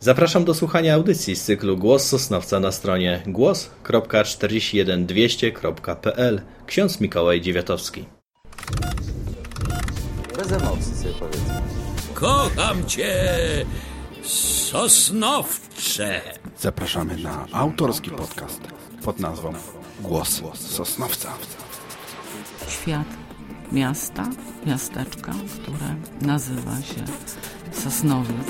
Zapraszam do słuchania audycji z cyklu Głos Sosnowca na stronie głos.41200.pl. Ksiądz Mikołaj Dziewiatowski. Bez emocji sobie powiedzmy. Kocham Cię, Sosnowcze! Zapraszamy na autorski podcast pod nazwą Głos Sosnowca. Świat miasta, miasteczka, które nazywa się Sosnowiec.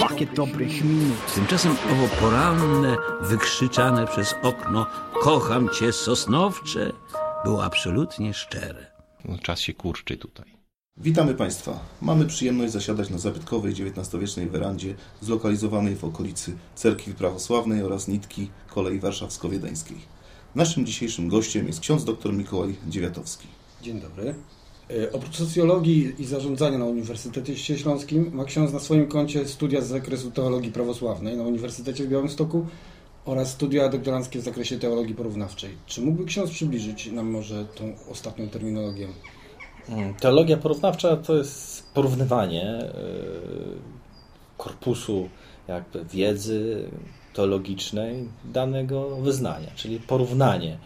Pakiet dobrych minut. Tymczasem owo poranne, wykrzyczane przez okno "Kocham Cię, Sosnowcze" było absolutnie szczere. No, czas się kurczy tutaj. Witamy Państwa. Mamy przyjemność zasiadać na zabytkowej XIX-wiecznej werandzie zlokalizowanej w okolicy Cerkwi Prawosławnej oraz nitki kolei warszawsko-wiedeńskiej. Naszym dzisiejszym gościem jest ksiądz dr Mikołaj Dziewiatowski. Dzień dobry. Oprócz socjologii i zarządzania na Uniwersytecie Śląskim ma ksiądz na swoim koncie studia z zakresu teologii prawosławnej na Uniwersytecie w Białymstoku oraz studia doktoranckie w zakresie teologii porównawczej. Czy mógłby ksiądz przybliżyć nam może tą ostatnią terminologię? Teologia porównawcza to jest porównywanie korpusu jakby wiedzy teologicznej danego wyznania, czyli porównanie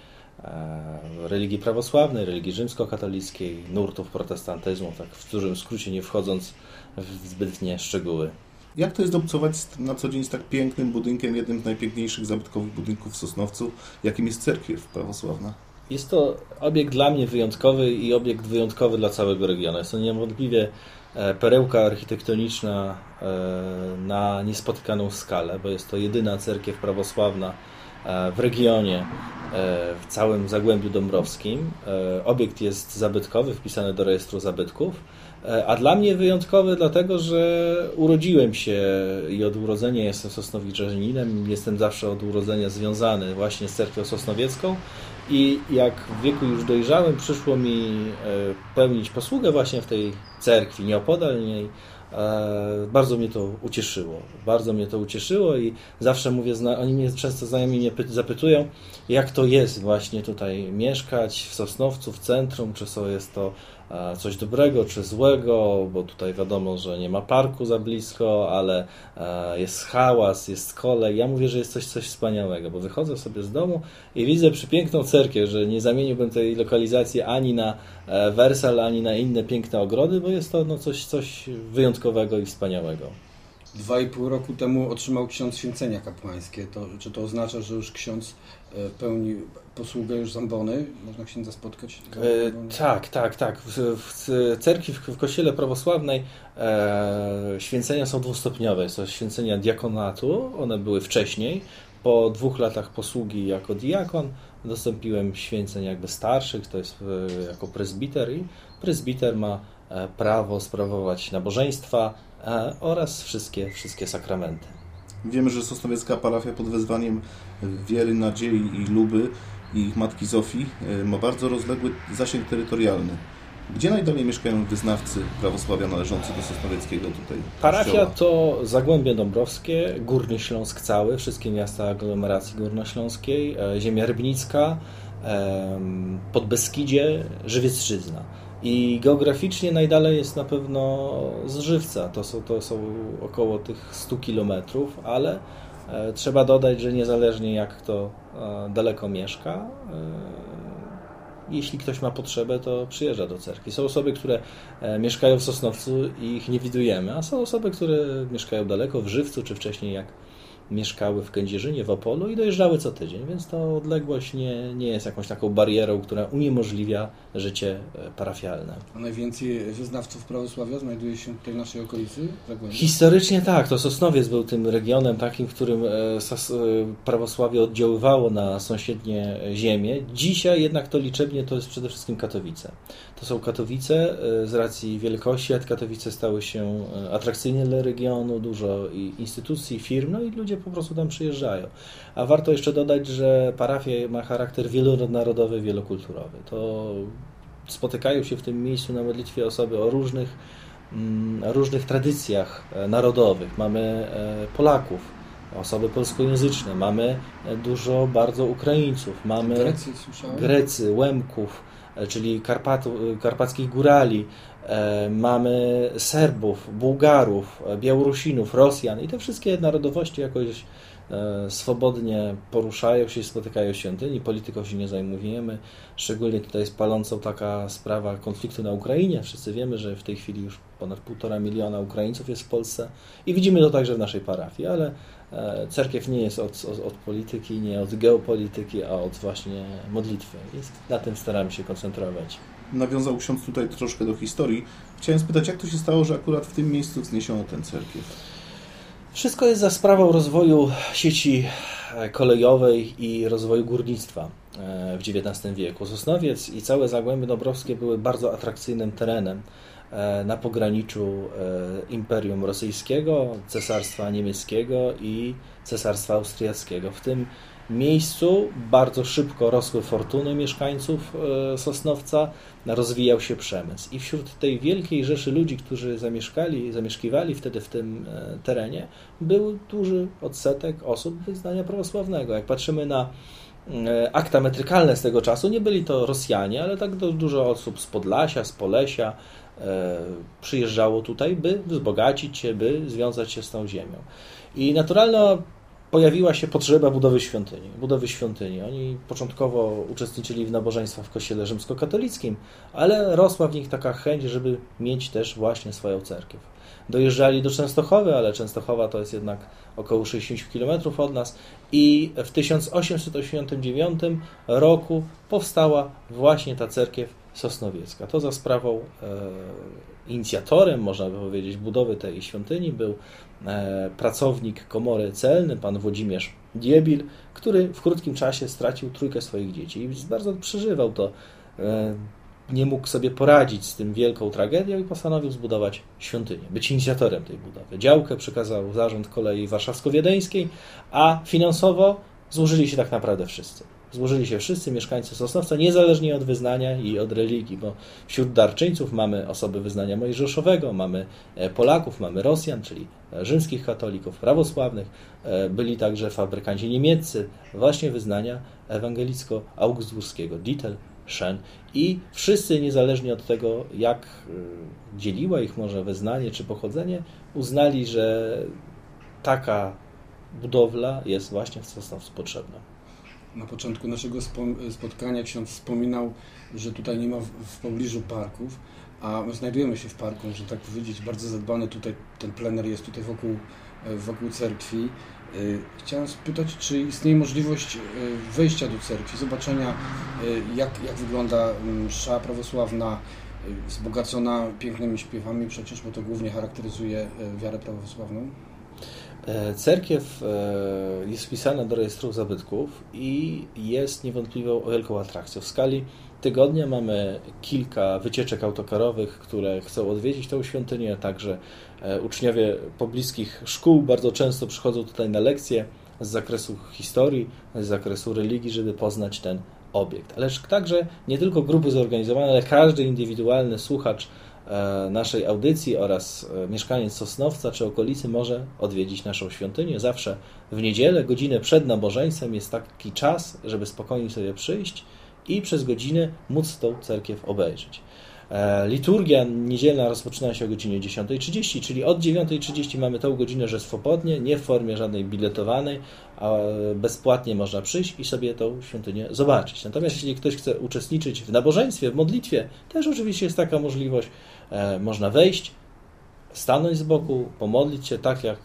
religii prawosławnej, religii rzymskokatolickiej, nurtów protestantyzmu, tak w dużym skrócie, nie wchodząc w zbytnie szczegóły. Jak to jest obcować na co dzień z tak pięknym budynkiem, jednym z najpiękniejszych zabytkowych budynków w Sosnowcu, jakim jest cerkiew prawosławna? Jest to obiekt dla mnie wyjątkowy i obiekt wyjątkowy dla całego regionu. Jest to niewątpliwie perełka architektoniczna na niespotykaną skalę, bo jest to jedyna cerkiew prawosławna w regionie, w całym Zagłębiu Dąbrowskim. Obiekt jest zabytkowy, wpisany do rejestru zabytków, a dla mnie wyjątkowy dlatego, że urodziłem się i od urodzenia jestem sosnowiczaninem, jestem zawsze od urodzenia związany właśnie z cerkwią sosnowiecką i jak w wieku już dojrzałym przyszło mi pełnić posługę właśnie w tej cerkwi nieopodal niej. Bardzo mnie to ucieszyło i zawsze mówię, oni mnie często znajomi zapytują, jak to jest właśnie tutaj mieszkać w Sosnowcu, w centrum, czy jest to coś dobrego, czy złego, bo tutaj wiadomo, że nie ma parku za blisko, ale jest hałas, jest kolej. Ja mówię, że jest coś wspaniałego, bo wychodzę sobie z domu i widzę przepiękną cerkiew, że nie zamieniłbym tej lokalizacji ani na Wersal, ani na inne piękne ogrody, bo jest to coś wyjątkowego i wspaniałego. 2,5 roku temu otrzymał ksiądz święcenia kapłańskie. Czy to oznacza, że już ksiądz pełni posługę już z ambony? Można księdza spotkać? Tak. W cerkwi, w kościele prawosławnej święcenia są dwustopniowe. Są święcenia diakonatu, one były wcześniej. Po 2 latach posługi jako diakon dostąpiłem święceń jakby starszych, to jest jako prezbiter i prezbiter ma prawo sprawować nabożeństwa oraz wszystkie sakramenty. Wiemy, że sosnowiecka parafia pod wezwaniem Wiery, Nadziei i Luby i ich matki Zofii ma bardzo rozległy zasięg terytorialny. Gdzie najdalej mieszkają wyznawcy prawosławia należący do sosnowieckiego tutaj? Parafia to Zagłębie Dąbrowskie, Górny Śląsk cały, wszystkie miasta aglomeracji górnośląskiej, ziemia rybnicka, Podbeskidzie, Żywiecczyzna. I geograficznie najdalej jest na pewno z Żywca, to są około tych 100 kilometrów, ale trzeba dodać, że niezależnie jak kto daleko mieszka, jeśli ktoś ma potrzebę, to przyjeżdża do cerkwi. Są osoby, które mieszkają w Sosnowcu i ich nie widujemy, a są osoby, które mieszkają daleko, w Żywcu, czy wcześniej jak mieszkały w Kędzierzynie, w Opolu i dojeżdżały co tydzień, więc ta odległość nie jest jakąś taką barierą, która uniemożliwia życie parafialne. A najwięcej wyznawców prawosławia znajduje się tutaj w naszej okolicy? Historycznie tak, to Sosnowiec był tym regionem takim, w którym prawosławie oddziaływało na sąsiednie ziemie. Dzisiaj jednak to liczebnie to jest przede wszystkim Katowice. To są Katowice, z racji wielkości Katowice stały się atrakcyjne dla regionu, dużo instytucji, firm, no i ludzie po prostu tam przyjeżdżają. A warto jeszcze dodać, że parafia ma charakter wielonarodowy, wielokulturowy. To spotykają się w tym miejscu na modlitwie osoby o różnych tradycjach narodowych. Mamy Polaków, osoby polskojęzyczne, mamy dużo bardzo Ukraińców, mamy Grecy, Łemków, czyli karpackich górali, mamy Serbów, Bułgarów, Białorusinów, Rosjan i te wszystkie narodowości jakoś swobodnie poruszają się i spotykają w świątyni. Polityką się nie zajmujemy. Szczególnie tutaj jest palącą taka sprawa konfliktu na Ukrainie. Wszyscy wiemy, że w tej chwili już ponad 1,5 miliona Ukraińców jest w Polsce i widzimy to także w naszej parafii, ale cerkiew nie jest od polityki, nie od geopolityki, a od właśnie modlitwy. Na tym staramy się koncentrować. Nawiązał ksiądz tutaj troszkę do historii. Chciałem spytać, jak to się stało, że akurat w tym miejscu wzniesiono ten cerkiew? Wszystko jest za sprawą rozwoju sieci kolejowej i rozwoju górnictwa w XIX wieku. Sosnowiec i całe Zagłębie Dąbrowskie były bardzo atrakcyjnym terenem na pograniczu Imperium Rosyjskiego, Cesarstwa Niemieckiego i Cesarstwa Austriackiego. W tym miejscu bardzo szybko rosły fortuny mieszkańców Sosnowca, rozwijał się przemysł. I wśród tej wielkiej rzeszy ludzi, którzy zamieszkiwali wtedy w tym terenie, był duży odsetek osób wyznania prawosławnego. Jak patrzymy na akta metrykalne z tego czasu, nie byli to Rosjanie, ale tak dużo osób z Podlasia, z Polesia przyjeżdżało tutaj, by wzbogacić się, by związać się z tą ziemią. I naturalna pojawiła się potrzeba budowy świątyni. Oni początkowo uczestniczyli w nabożeństwach w kościele rzymskokatolickim, ale rosła w nich taka chęć, żeby mieć też właśnie swoją cerkiew. Dojeżdżali do Częstochowy, ale Częstochowa to jest jednak około 60 km od nas i w 1889 roku powstała właśnie ta cerkiew sosnowiecka. To za sprawą inicjatorem, można by powiedzieć, budowy tej świątyni był pracownik komory celny, pan Włodzimierz Diebil, który w krótkim czasie stracił trójkę swoich dzieci i bardzo przeżywał to. Nie mógł sobie poradzić z tym wielką tragedią i postanowił zbudować świątynię, być inicjatorem tej budowy. Działkę przekazał Zarząd Kolei Warszawsko-Wiedeńskiej, a finansowo złożyli się tak naprawdę wszyscy. Złożyli się wszyscy mieszkańcy Sosnowca, niezależnie od wyznania i od religii, bo wśród darczyńców mamy osoby wyznania mojżeszowego, mamy Polaków, mamy Rosjan, czyli rzymskich katolików, prawosławnych. Byli także fabrykanci niemieccy, właśnie wyznania ewangelicko-augsburskiego, Dittel, Shen. I wszyscy, niezależnie od tego, jak dzieliła ich może wyznanie czy pochodzenie, uznali, że taka budowla jest właśnie w Sosnowcu potrzebna. Na początku naszego spotkania ksiądz wspominał, że tutaj nie ma w pobliżu parków, a znajdujemy się w parku, że tak powiedzieć, bardzo zadbany tutaj, ten plener jest tutaj wokół cerkwi. Chciałem spytać, czy istnieje możliwość wejścia do cerkwi, zobaczenia jak wygląda msza prawosławna, wzbogacona pięknymi śpiewami przecież, bo to głównie charakteryzuje wiarę prawosławną. Cerkiew jest wpisana do rejestrów zabytków i jest niewątpliwą wielką atrakcją. W skali tygodnia mamy kilka wycieczek autokarowych, które chcą odwiedzić tę świątynię. Także uczniowie pobliskich szkół bardzo często przychodzą tutaj na lekcje z zakresu historii, z zakresu religii, żeby poznać ten obiekt. Ależ także nie tylko grupy zorganizowane, ale każdy indywidualny słuchacz naszej audycji oraz mieszkaniec Sosnowca czy okolicy może odwiedzić naszą świątynię. Zawsze w niedzielę, godzinę przed nabożeństwem jest taki czas, żeby spokojnie sobie przyjść i przez godzinę móc tą cerkiew obejrzeć. Liturgia niedzielna rozpoczyna się o godzinie 10:30, czyli od 9:30 mamy tą godzinę, że swobodnie, nie w formie żadnej biletowanej, a bezpłatnie można przyjść i sobie tą świątynię zobaczyć. Natomiast jeśli ktoś chce uczestniczyć w nabożeństwie, w modlitwie, też oczywiście jest taka możliwość. Można wejść, stanąć z boku, pomodlić się tak jak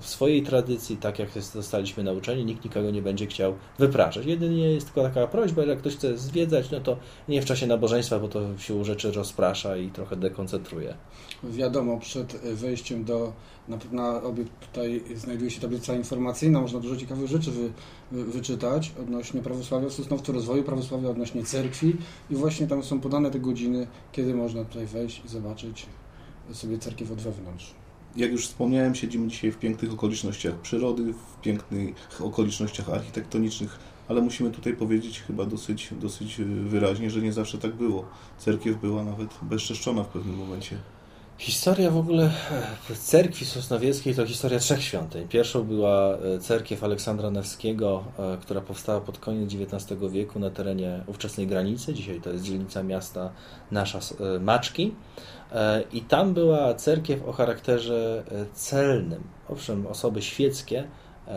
w swojej tradycji, tak jak zostaliśmy nauczeni, nikt nikogo nie będzie chciał wypraszać. Jedynie jest tylko taka prośba, że jak ktoś chce zwiedzać, no to nie w czasie nabożeństwa, bo to siłą rzeczy rozprasza i trochę dekoncentruje. Wiadomo, przed wejściem na obiekt tutaj znajduje się tablica informacyjna, można dużo ciekawych rzeczy wyczytać odnośnie prawosławia w Sosnowcu, rozwoju prawosławia odnośnie cerkwi i właśnie tam są podane te godziny, kiedy można tutaj wejść i zobaczyć sobie cerkiew od wewnątrz. Jak już wspomniałem, siedzimy dzisiaj w pięknych okolicznościach przyrody, w pięknych okolicznościach architektonicznych, ale musimy tutaj powiedzieć chyba dosyć wyraźnie, że nie zawsze tak było. Cerkiew była nawet bezczeszczona w pewnym momencie. Historia w ogóle cerkwi sosnowieckiej to historia trzech świątyń. Pierwszą była cerkiew Aleksandra Newskiego, która powstała pod koniec XIX wieku na terenie ówczesnej granicy. Dzisiaj to jest dzielnica miasta Nasza Maczki. I tam była cerkiew o charakterze celnym. Owszem, osoby świeckie,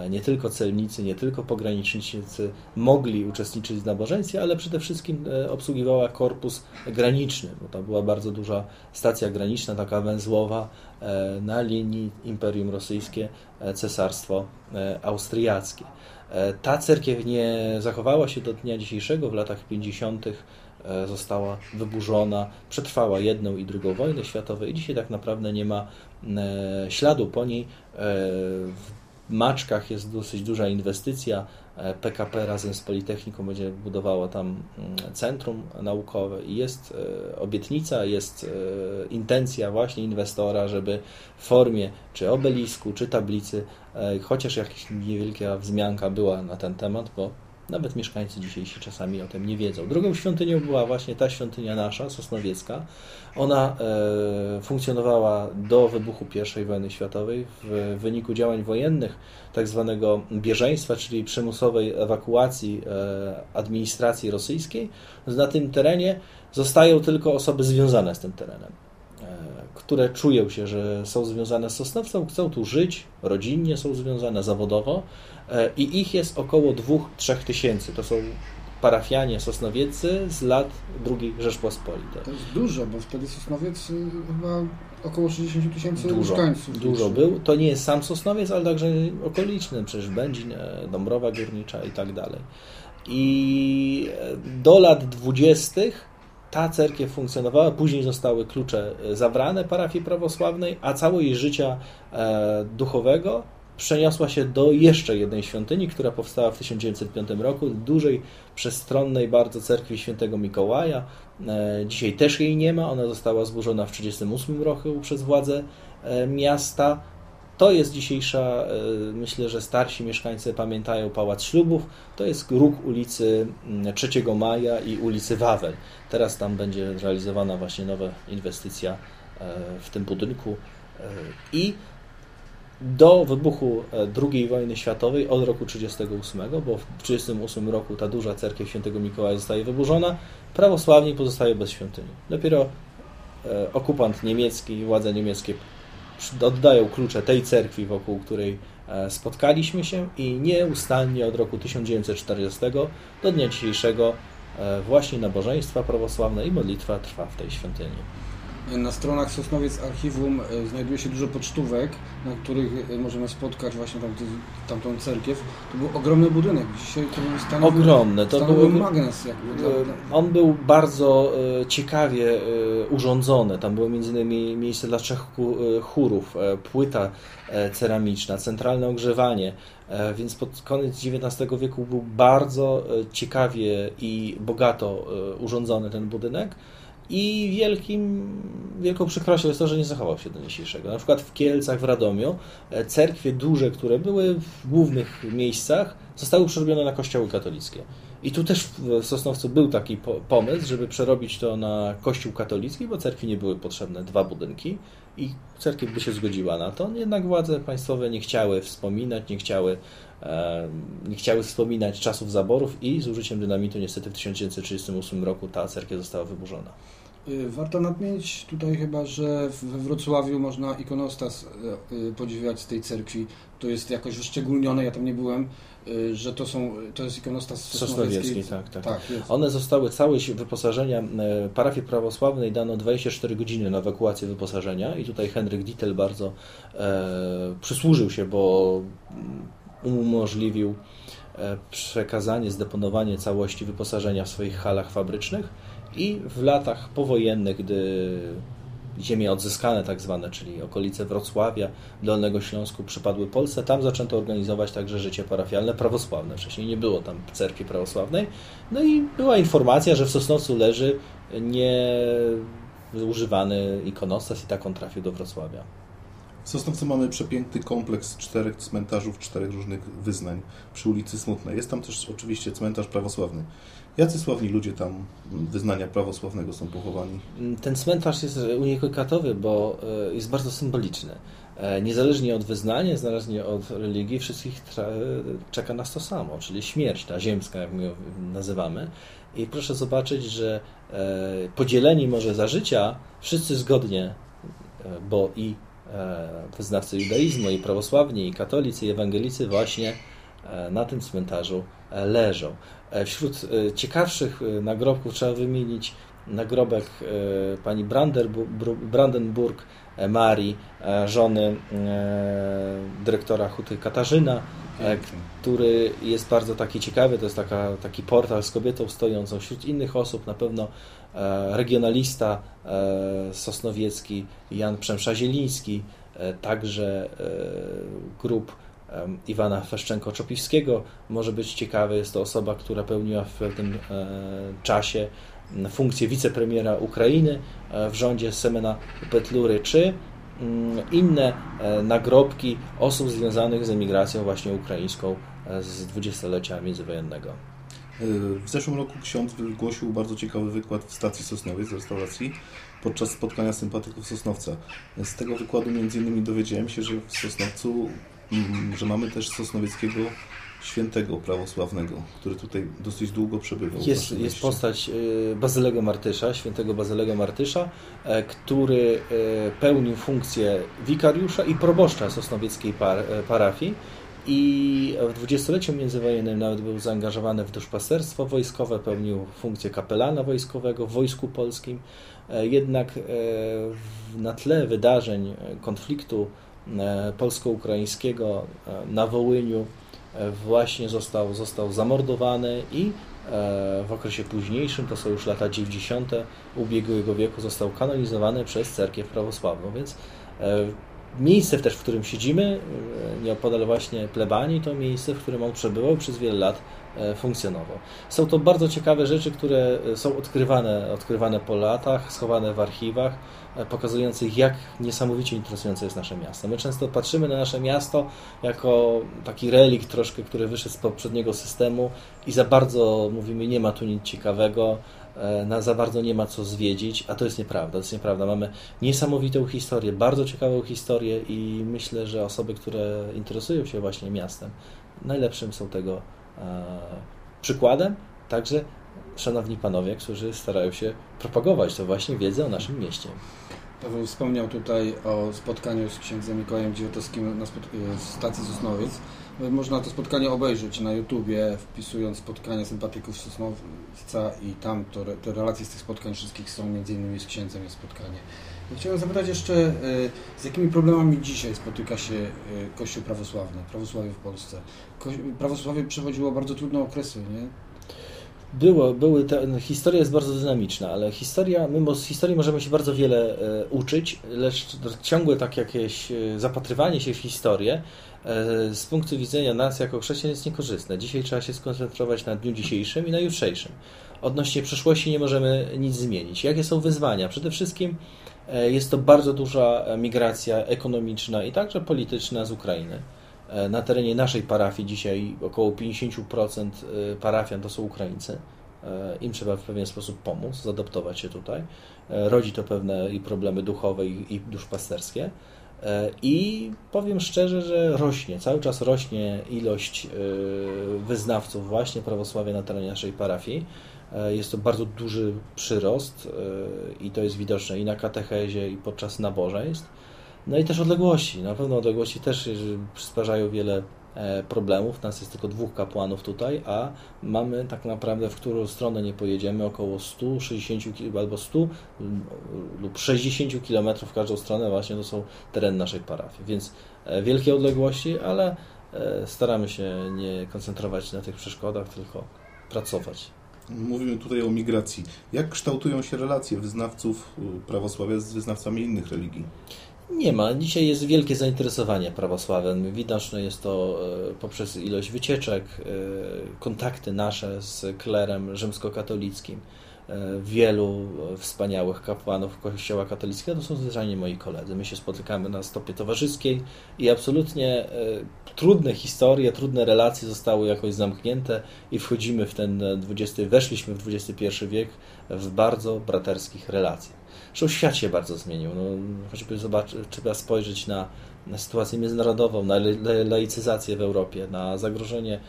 nie tylko celnicy, nie tylko pogranicznicy mogli uczestniczyć w nabożeństwie, ale przede wszystkim obsługiwała korpus graniczny, bo tam była bardzo duża stacja graniczna, taka węzłowa na linii Imperium Rosyjskie, Cesarstwo Austriackie. Ta cerkiew nie zachowała się do dnia dzisiejszego, w latach 50. została wyburzona, przetrwała jedną i drugą wojnę światową i dzisiaj tak naprawdę nie ma śladu po niej. W Maczkach jest dosyć duża inwestycja. PKP razem z Politechniką będzie budowała tam centrum naukowe i jest obietnica, jest intencja właśnie inwestora, żeby w formie czy obelisku, czy tablicy, chociaż jakaś niewielka wzmianka była na ten temat, bo nawet mieszkańcy dzisiejsi czasami o tym nie wiedzą. Drugą świątynią była właśnie ta świątynia nasza, sosnowiecka. Ona funkcjonowała do wybuchu I wojny światowej w wyniku działań wojennych, tak zwanego bieżeństwa, czyli przymusowej ewakuacji administracji rosyjskiej. Na tym terenie zostają tylko osoby związane z tym terenem, które czują się, że są związane z Sosnowcem, chcą tu żyć, rodzinnie są związane, zawodowo i ich jest około 2–3 tysięcy. To są parafianie sosnowieccy z lat II Rzeczpospolitej. To jest dużo, bo wtedy Sosnowiec chyba około 60 tysięcy mieszkańców. Dużo był. To nie jest sam Sosnowiec, ale także okoliczny, przecież Będzin, Dąbrowa Górnicza i tak dalej. I do lat 20. ta cerkiew funkcjonowała, później zostały klucze zabrane parafii prawosławnej, a całe jej życia duchowego przeniosła się do jeszcze jednej świątyni, która powstała w 1905 roku, dużej, przestronnej bardzo cerkwi Świętego Mikołaja. Dzisiaj też jej nie ma, ona została zburzona w 1938 roku przez władze miasta. To jest dzisiejsza, myślę, że starsi mieszkańcy pamiętają Pałac Ślubów. To jest róg ulicy 3 Maja i ulicy Wawel. Teraz tam będzie realizowana właśnie nowa inwestycja w tym budynku. I do wybuchu II wojny światowej od roku 1938, bo w 1938 roku ta duża cerkiew Świętego Mikołaja zostaje wyburzona, prawosławni pozostają bez świątyni. Dopiero okupant niemiecki, władze niemieckie oddają klucze tej cerkwi, wokół której spotkaliśmy się i nieustannie od roku 1940 do dnia dzisiejszego właśnie nabożeństwa prawosławne i modlitwa trwa w tej świątyni. Na stronach Sosnowiec Archiwum znajduje się dużo pocztówek, na których możemy spotkać właśnie tamtą cerkiew. To był ogromny budynek. Dzisiaj to stanowił, był magnes. On był bardzo ciekawie urządzony. Tam było m.in. miejsce dla 3 chórów, płyta ceramiczna, centralne ogrzewanie. Więc pod koniec XIX wieku był bardzo ciekawie i bogato urządzony ten budynek. I wielką przykrością jest to, że nie zachował się do dzisiejszego. Na przykład w Kielcach, w Radomiu cerkwie duże, które były w głównych miejscach, zostały przerobione na kościoły katolickie. I tu też w Sosnowcu był taki pomysł, żeby przerobić to na kościół katolicki, bo cerkwi nie były potrzebne dwa budynki i cerkiew by się zgodziła na to. Jednak władze państwowe nie chciały wspominać, nie chciały wspominać czasów zaborów i z użyciem dynamitu niestety w 1938 roku ta cerkiew została wyburzona. Warto nadmienić tutaj chyba, że we Wrocławiu można ikonostas podziwiać z tej cerkwi. To jest jakoś wyszczególnione, ja tam nie byłem, że to jest ikonostas sosnowiecki. Tak. One zostały całe wyposażenia parafii prawosławnej dano 24 godziny na ewakuację wyposażenia i tutaj Henryk Dietl bardzo przysłużył się, bo umożliwił przekazanie, zdeponowanie całości wyposażenia w swoich halach fabrycznych i w latach powojennych, gdy ziemie odzyskane tak zwane, czyli okolice Wrocławia, Dolnego Śląsku przypadły Polsce, tam zaczęto organizować także życie parafialne prawosławne. Wcześniej nie było tam cerkwi prawosławnej. No i była informacja, że w Sosnowcu leży nieużywany ikonostas i tak on trafił do Wrocławia. W Sosnowcu mamy przepiękny kompleks 4 cmentarzów, 4 różnych wyznań przy ulicy Smutnej. Jest tam też oczywiście cmentarz prawosławny. Jacy sławni ludzie tam wyznania prawosławnego są pochowani? Ten cmentarz jest unikatowy, bo jest bardzo symboliczny. Niezależnie od wyznania, niezależnie od religii, wszystkich czeka nas to samo, czyli śmierć, ta ziemska, jak my ją nazywamy. I proszę zobaczyć, że podzieleni może za życia, wszyscy zgodnie, bo i wyznawcy judaizmu, i prawosławni, i katolicy, i ewangelicy właśnie na tym cmentarzu leżą. Wśród ciekawszych nagrobków trzeba wymienić nagrobek pani Brandenburg Marii, żony dyrektora Huty Katarzyna, który jest bardzo taki ciekawy. To jest taki portal z kobietą stojącą wśród innych osób. Na pewno regionalista sosnowiecki Jan Przemsza-Zieliński, także grup Iwana Feszczenko-Czopiwskiego może być ciekawy. Jest to osoba, która pełniła w pewnym czasie funkcję wicepremiera Ukrainy w rządzie Semena Petlury, czy inne nagrobki osób związanych z emigracją właśnie ukraińską z dwudziestolecia międzywojennego. W zeszłym roku ksiądz wygłosił bardzo ciekawy wykład w stacji Sosnowiec, restauracji, podczas spotkania sympatyków Sosnowca. Z tego wykładu między innymi dowiedziałem się, że w Sosnowcu, że mamy też sosnowieckiego świętego prawosławnego, który tutaj dosyć długo przebywał. Jest postać Bazylego Martysza, świętego Bazylego Martysza, który pełnił funkcję wikariusza i proboszcza sosnowieckiej parafii i w dwudziestoleciu międzywojennym nawet był zaangażowany w duszpasterstwo wojskowe, pełnił funkcję kapelana wojskowego w Wojsku Polskim. Jednak na tle wydarzeń konfliktu polsko-ukraińskiego na Wołyniu właśnie został zamordowany i w okresie późniejszym, to są już lata 90. ubiegłego wieku, został kanonizowany przez cerkiew prawosławną, więc miejsce też, w którym siedzimy, nieopodal właśnie plebanii, to miejsce, w którym on przebywał przez wiele lat funkcjonował. Są to bardzo ciekawe rzeczy, które są odkrywane po latach, schowane w archiwach, pokazujących, jak niesamowicie interesujące jest nasze miasto. My często patrzymy na nasze miasto jako taki relikt troszkę, który wyszedł z poprzedniego systemu i za bardzo mówimy, nie ma tu nic ciekawego, za bardzo nie ma co zwiedzić, a to jest nieprawda, Mamy niesamowitą historię, bardzo ciekawą historię i myślę, że osoby, które interesują się właśnie miastem, najlepszym są tego przykładem. Także szanowni panowie, którzy starają się propagować to właśnie wiedzę o naszym mieście. Paweł wspomniał tutaj o spotkaniu z księdzem Mikołajem Dziwiatowskim na stacji Sosnowiec. Można to spotkanie obejrzeć na YouTubie, wpisując spotkania sympatyków Sosnowca i tam te relacje z tych spotkań wszystkich są, między innymi z księdzem jest spotkanie. Chciałem zapytać jeszcze, z jakimi problemami dzisiaj spotyka się Kościół prawosławny, prawosławie w Polsce? Prawosławie przechodziło bardzo trudne okresy, nie? Historia jest bardzo dynamiczna, ale my z historii możemy się bardzo wiele uczyć, lecz ciągłe tak jakieś zapatrywanie się w historię z punktu widzenia nas jako chrześcijan jest niekorzystne. Dzisiaj trzeba się skoncentrować na dniu dzisiejszym i na jutrzejszym. Odnośnie przyszłości nie możemy nic zmienić. Jakie są wyzwania? Przede wszystkim jest to bardzo duża migracja ekonomiczna i także polityczna z Ukrainy. Na terenie naszej parafii dzisiaj około 50% parafian to są Ukraińcy. Im trzeba w pewien sposób pomóc, zaadoptować się tutaj. Rodzi to pewne i problemy duchowe i duszpasterskie. I powiem szczerze, że cały czas rośnie ilość wyznawców właśnie prawosławia na terenie naszej parafii. Jest to bardzo duży przyrost i to jest widoczne i na katechezie, i podczas nabożeństw. No i też odległości. Na pewno odległości też przysparzają wiele problemów. Nas jest tylko 2 kapłanów tutaj, a mamy tak naprawdę, w którą stronę nie pojedziemy, około 160 albo 100 lub 60 km w każdą stronę właśnie to są tereny naszej parafii. Więc wielkie odległości, ale staramy się nie koncentrować na tych przeszkodach, tylko pracować. Mówimy tutaj o migracji. Jak kształtują się relacje wyznawców prawosławia z wyznawcami innych religii? Nie ma. Dzisiaj jest wielkie zainteresowanie prawosławem. Widoczne jest to poprzez ilość wycieczek, kontakty nasze z klerem rzymskokatolickim. wielu wspaniałych kapłanów Kościoła katolickiego, to są zwyczajnie moi koledzy. My się spotykamy na stopie towarzyskiej i absolutnie trudne historie, trudne relacje zostały jakoś zamknięte i wchodzimy w ten weszliśmy w XXI wiek w bardzo braterskich relacjach. Zresztą świat się bardzo zmienił. No, choćby trzeba spojrzeć na sytuację międzynarodową, na laicyzację w Europie, na zagrożenie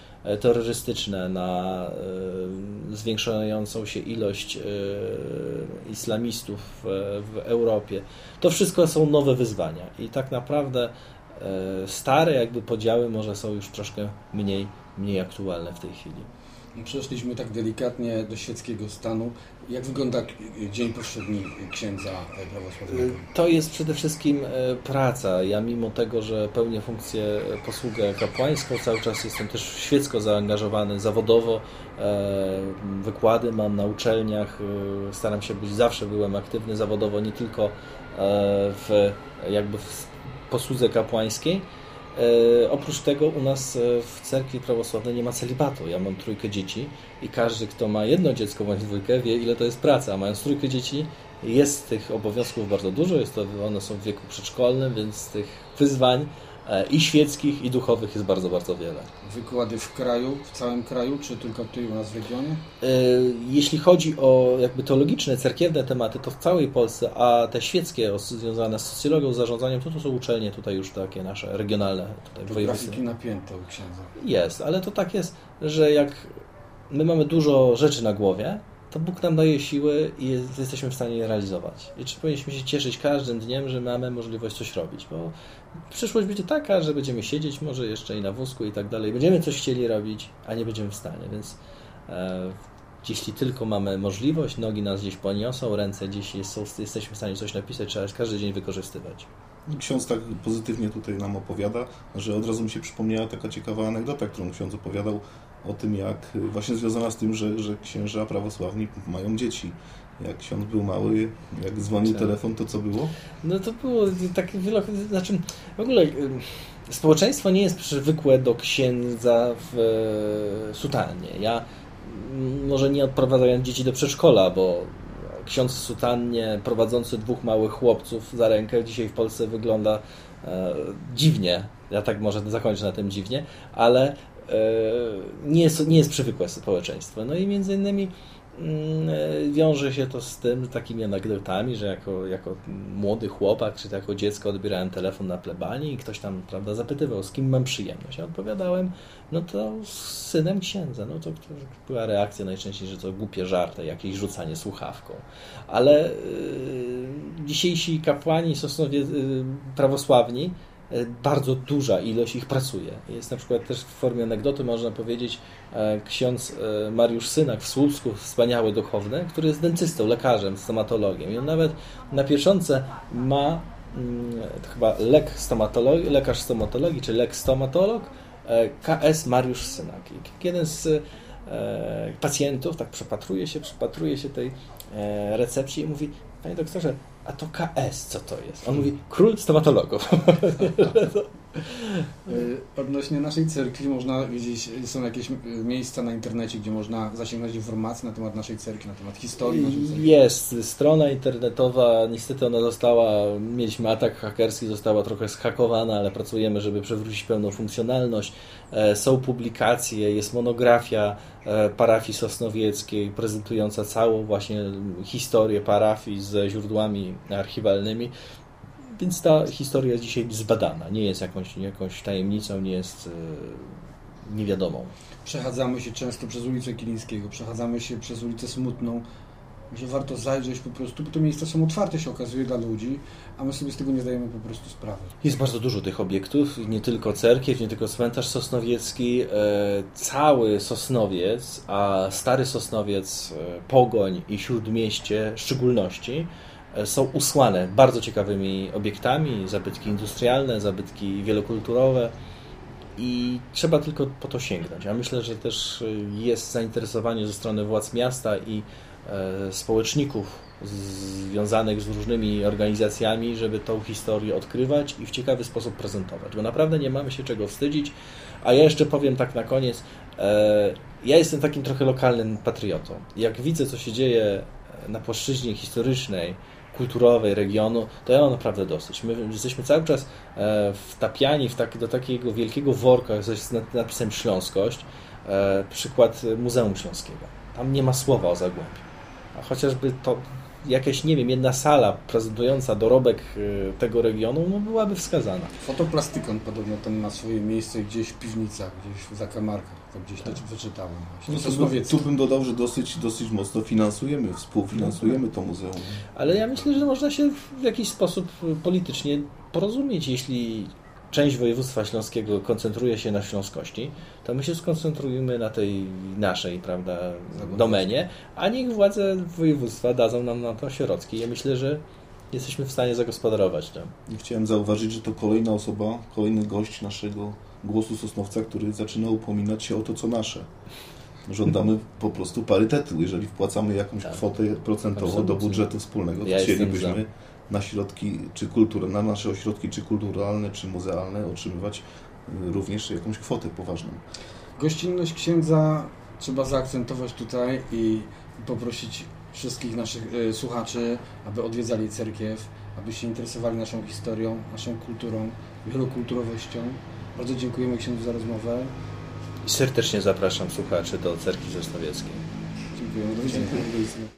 terrorystyczne, na zwiększającą się ilość islamistów w Europie. To wszystko są nowe wyzwania i tak naprawdę stare jakby podziały może są już troszkę mniej aktualne w tej chwili. Przeszliśmy tak delikatnie do świeckiego stanu. Jak wygląda dzień powszedni księdza prawosławnego? To jest przede wszystkim praca. Ja mimo tego, że pełnię funkcję, posługę kapłańską, cały czas jestem też świecko zaangażowany zawodowo. Wykłady mam na uczelniach. Staram się być, zawsze byłem aktywny zawodowo, nie tylko w posłudze kapłańskiej. Oprócz tego u nas w cerkwi prawosławnej nie ma celibatu. Ja mam 3 dzieci i każdy, kto ma 1 dziecko bądź 2, wie, ile to jest praca. A mając 3 dzieci, jest tych obowiązków bardzo dużo. One są w wieku przedszkolnym, więc tych wyzwań i świeckich, i duchowych jest bardzo, bardzo wiele. Wykłady w całym kraju, czy tylko tutaj u nas w regionie? Jeśli chodzi o jakby teologiczne, cerkiewne tematy, to w całej Polsce, a te świeckie związane z socjologią, zarządzaniem, to są uczelnie tutaj już takie nasze, regionalne. Tutaj grafiki napięte u księdza. Jest, ale to tak jest, że jak my mamy dużo rzeczy na głowie, to Bóg nam daje siły i jesteśmy w stanie je realizować. I czy powinniśmy się cieszyć każdym dniem, że mamy możliwość coś robić, bo przyszłość będzie taka, że będziemy siedzieć może jeszcze i na wózku i tak dalej. Będziemy coś chcieli robić, a nie będziemy w stanie, więc jeśli tylko mamy możliwość, nogi nas gdzieś poniosą, ręce gdzieś jesteśmy w stanie coś napisać, trzeba każdy dzień wykorzystywać. Ksiądz tak pozytywnie tutaj nam opowiada, że od razu mi się przypomniała taka ciekawa anegdota, którą ksiądz opowiadał, o tym, jak właśnie związana z tym, że księża prawosławni mają dzieci. Jak ksiądz był mały, jak dzwonił telefon, to co było? No to było tak wielokrotnie, znaczy w ogóle społeczeństwo nie jest przywykłe do księdza w sutannie. Ja może nie odprowadzając dzieci do przedszkola, bo ksiądz w sutannie prowadzący 2 małych chłopców za rękę dzisiaj w Polsce wygląda dziwnie. Ja tak może zakończę na tym dziwnie, ale nie jest przywykłe społeczeństwo. No i między innymi wiąże się to z tym, takimi anegdotami, że jako młody chłopak, czy jako dziecko odbierałem telefon na plebanii i ktoś tam, prawda, zapytywał, z kim mam przyjemność. Ja odpowiadałem, no to z synem księdza. No to była reakcja najczęściej, że to głupie żarty, jakieś rzucanie słuchawką. Ale dzisiejsi kapłani prawosławni, bardzo duża ilość ich pracuje. Jest na przykład też w formie anegdoty, można powiedzieć, ksiądz Mariusz Synak w Słupsku, wspaniały duchowny, który jest dentystą, lekarzem, stomatologiem. I on nawet na pieczątce ma chyba lekarz stomatologii, czy lek stomatolog, KS Mariusz Synak. Jeden z pacjentów tak przypatruje się tej recepcji i mówi: panie doktorze, a to KS, co to jest? On mówi: król stomatologów. Odnośnie naszej cerkwi można gdzieś, są jakieś miejsca na internecie, gdzie można zasięgnąć informacji na temat naszej cerkwi, na temat historii naszej cerkwi? Jest strona internetowa, niestety ona mieliśmy atak hakerski, została trochę zhakowana, ale pracujemy, żeby przywrócić pełną funkcjonalność. Są publikacje, jest monografia parafii sosnowieckiej, prezentująca całą właśnie historię parafii ze źródłami archiwalnymi. Więc ta historia jest dzisiaj zbadana, nie jest jakąś tajemnicą, nie jest niewiadomą. Przechadzamy się często przez ulicę Kilińskiego, przechadzamy się przez ulicę Smutną, że warto zajrzeć po prostu, bo te miejsca są otwarte, się okazuje, dla ludzi, a my sobie z tego nie zdajemy po prostu sprawy. Jest bardzo dużo tych obiektów, nie tylko cerkiew, nie tylko cmentarz sosnowiecki, cały Sosnowiec, a Stary Sosnowiec, Pogoń i Śródmieście w szczególności, są usłane bardzo ciekawymi obiektami, zabytki industrialne, zabytki wielokulturowe i trzeba tylko po to sięgnąć. Ja myślę, że też jest zainteresowanie ze strony władz miasta i społeczników związanych z różnymi organizacjami, żeby tą historię odkrywać i w ciekawy sposób prezentować, bo naprawdę nie mamy się czego wstydzić. A ja jeszcze powiem tak na koniec, ja jestem takim trochę lokalnym patriotą. Jak widzę, co się dzieje na płaszczyźnie historycznej, kulturowej regionu, to ja mam naprawdę dosyć. My jesteśmy cały czas wtapiani do takiego wielkiego worka z napisem Śląskość, przykład Muzeum Śląskiego. Tam nie ma słowa o Zagłębiu. A chociażby to jakaś, nie wiem, jedna sala prezentująca dorobek tego regionu, no byłaby wskazana. Fotoplastykon podobno ten ma swoje miejsce gdzieś w piwnicach, gdzieś w zakamarkach, to gdzieś tak wyczytałem. Tu bym dodał, że dosyć mocno współfinansujemy to muzeum. Ale ja myślę, że można się w jakiś sposób politycznie porozumieć, jeśli część województwa śląskiego koncentruje się na śląskości, to my się skoncentrujemy na tej naszej, prawda, domenie, a niech władze województwa dadzą nam na to sierocki. Ja myślę, że jesteśmy w stanie zagospodarować tym. I chciałem zauważyć, że to kolejna osoba, kolejny gość naszego Głosu Sosnowca, który zaczyna upominać się o to, co nasze. Żądamy po prostu parytetu. Jeżeli wpłacamy jakąś kwotę procentową do budżetu wspólnego, to chcielibyśmy na środki, czy kulturę, na nasze ośrodki, czy kulturalne, czy muzealne, otrzymywać również jakąś kwotę poważną. Gościnność księdza trzeba zaakcentować tutaj i poprosić wszystkich naszych słuchaczy, aby odwiedzali cerkiew, aby się interesowali naszą historią, naszą kulturą, wielokulturowością. Bardzo dziękujemy księdzu za rozmowę. I serdecznie zapraszam słuchaczy do Cerkwi Sosnowieckiej. Dziękuję.